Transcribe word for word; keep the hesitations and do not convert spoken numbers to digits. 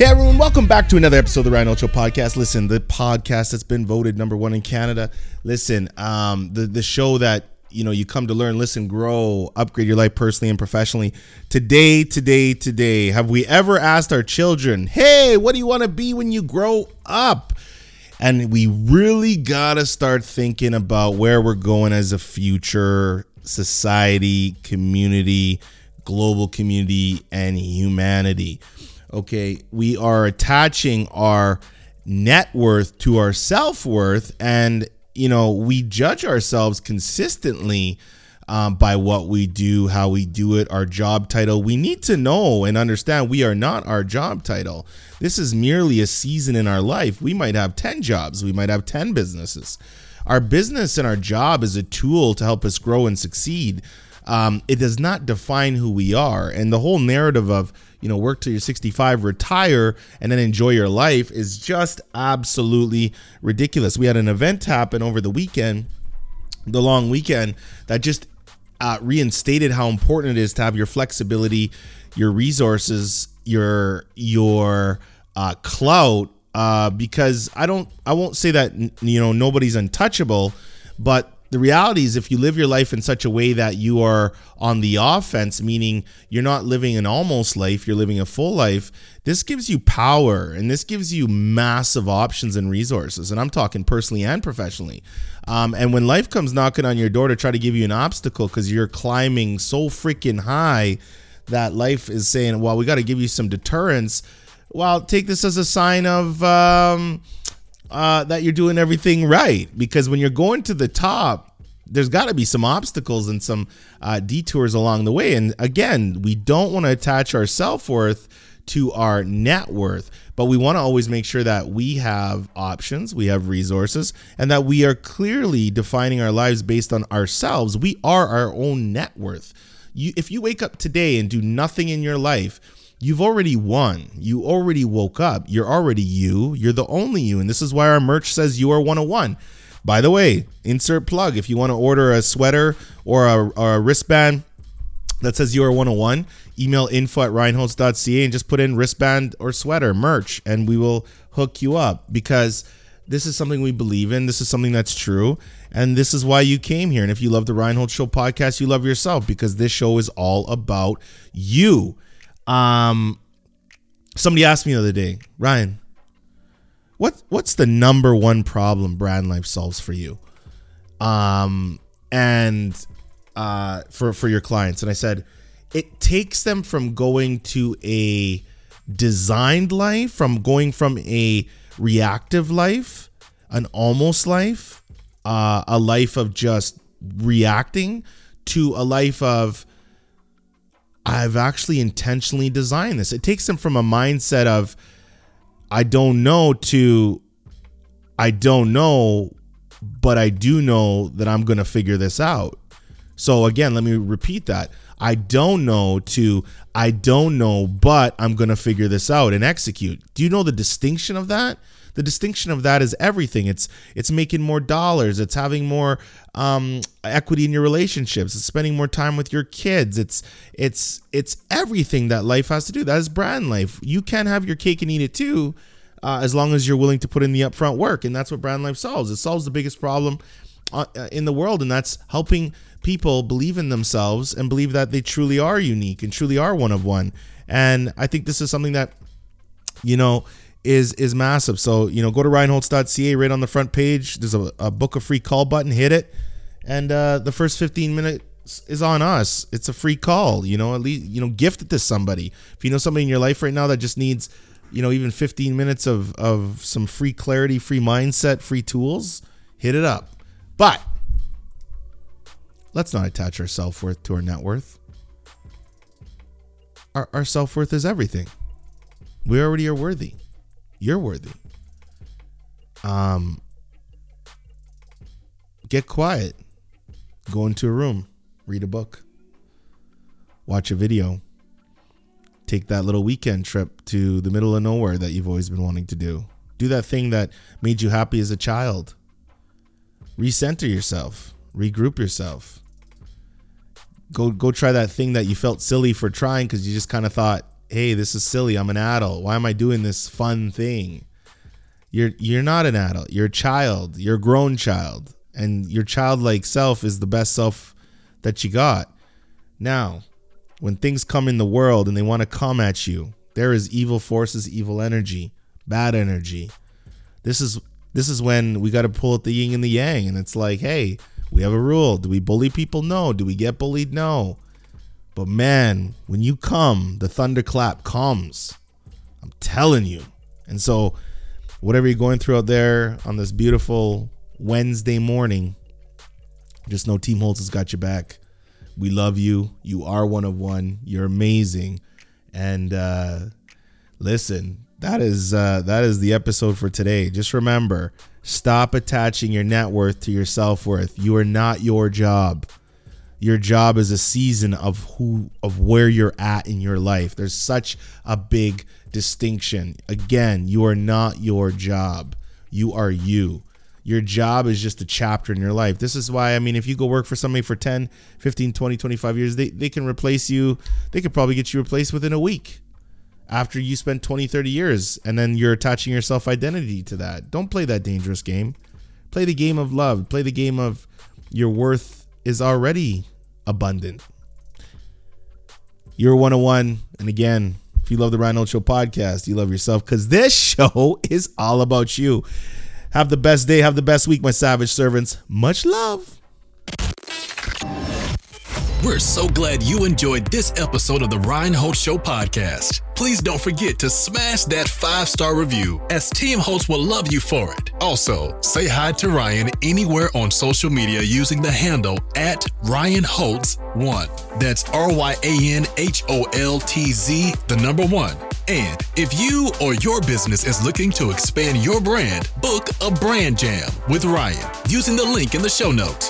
Hey everyone, welcome back to another episode of the Ryan Holtz Podcast. Listen, the podcast that's been voted number one in Canada. Listen, um, the, the show that, you know, you come to learn, listen, grow, upgrade your life personally and professionally. Today, today, today, have we ever asked our children, hey, what do you want to be when you grow up? And we really got to start thinking about where we're going as a future society, community, global community, and humanity. Okay, we are attaching our net worth to our self-worth, and, you know, we judge ourselves consistently um, by what we do, how we do it, our job title. We need to know and understand we are not our job title. This is merely a season in our life. We might have ten jobs. We might have ten businesses. Our business and our job is a tool to help us grow and succeed. Um, it does not define who we are. And the whole narrative of, you know, work till you're sixty-five, retire, and then enjoy your life is just absolutely ridiculous. We had an event happen over the weekend, the long weekend, that just uh, reinstated how important it is to have your flexibility, your resources, your your uh, clout. Uh, because I don't, I won't say that, you know, nobody's untouchable, but the reality is if you live your life in such a way that you are on the offense, meaning you're not living an almost life, you're living a full life, this gives you power and this gives you massive options and resources. And I'm talking personally and professionally. Um, and when life comes knocking on your door to try to give you an obstacle because you're climbing so freaking high that life is saying, well, we got to give you some deterrence. Well, take this as a sign of... Um, Uh, that you're doing everything right, because when you're going to the top, there's got to be some obstacles and some uh, detours along the way. And again, we don't want to attach our self-worth to our net worth, but we want to always make sure that we have options, we have resources, and that we are clearly defining our lives based on ourselves. We are our own net worth. You, if you wake up today and do nothing in your life, you've already won. You already woke up. You're already you. You're the only you. And this is why our merch says You Are one of one. By the way, insert plug. If you want to order a sweater or a, or a wristband that says You Are one of one, email info at ryan holtz dot c a and just put in wristband or sweater merch and we will hook you up, because this is something we believe in. This is something that's true. And this is why you came here. And if you love the Ryan Holtz Show podcast, you love yourself, because this show is all about you. Um, somebody asked me the other day, Ryan, what, what's the number one problem Brand Life solves for you? Um, and, uh, for, for your clients. And I said, it takes them from going to a designed life, from going from a reactive life, an almost life, uh, a life of just reacting, to a life of, I've actually intentionally designed this. It takes them from a mindset of, I don't know, to, I don't know, but I do know that I'm going to figure this out. So again, let me repeat that. I don't know, to, I don't know, but I'm going to figure this out and execute. Do you know the distinction of that? The distinction of that is everything. It's it's making more dollars. It's having more um, equity in your relationships. It's spending more time with your kids. It's it's it's everything that life has to do. That is Brand Life. You can have your cake and eat it too, uh, as long as you're willing to put in the upfront work. And that's what Brand Life solves. It solves the biggest problem in the world, and that's helping people believe in themselves and believe that they truly are unique and truly are one of one. And I think this is something that, you know, is is massive. So, you know, go to ryan holtz dot c a. Right on the front page, there's a, a book a free call button. Hit it, and uh, the first fifteen minutes is on us. It's a free call. You know, at least, you know, gift it to somebody. If you know somebody in your life right now that just needs, you know, even fifteen minutes of of some free clarity, free mindset, free tools, hit it up. But let's not attach our self-worth to our net worth. Our, our self-worth is everything. We already are worthy. You're worthy. Um, get quiet. Go into a room. Read a book. Watch a video. Take that little weekend trip to the middle of nowhere that you've always been wanting to do. Do that thing that made you happy as a child. Recenter yourself. Regroup yourself. Go go try that thing that you felt silly for trying because you just kind of thought hey, this is silly. I'm an adult. Why am I doing this fun thing? You're you're not an adult. You're a child. You're a grown child. And your childlike self is the best self that you got. Now, when things come in the world and they want to come at you, there is evil forces, evil energy, bad energy. This is this is when we got to pull at the yin and the yang. And it's like, hey, we have a rule. Do we bully people? No. Do we get bullied? No. But man, when you come, the thunderclap comes. I'm telling you. And so whatever you're going through out there on this beautiful Wednesday morning, just know Team Holtz has got your back. We love you. You are one of one. You're amazing. And uh, listen, that is uh, that is the episode for today. Just remember, stop attaching your net worth to your self-worth. You are not your job. Your job is a season of who, of where you're at in your life. There's such a big distinction. Again, you are not your job. You are you. Your job is just a chapter in your life. This is why, I mean, if you go work for somebody for ten, fifteen, twenty, twenty-five years, they, they can replace you. They could probably get you replaced within a week after you spend twenty, thirty years, and then you're attaching your self-identity to that. Don't play that dangerous game. Play the game of love. Play the game of your worth is already abundant. You're one of one. And again, if you love the Ryan Holtz Show podcast, you love yourself, because this show is all about you. Have the best day. Have the best week, my savage servants. Much love. We're so glad you enjoyed this episode of the Ryan Holtz Show podcast. Please don't forget to smash that five-star review, as Team Holtz will love you for it. Also, say hi to Ryan anywhere on social media using the handle at Ryan Holtz one. That's R Y A N H O L T Z, the number one. And if you or your business is looking to expand your brand, book a brand jam with Ryan using the link in the show notes.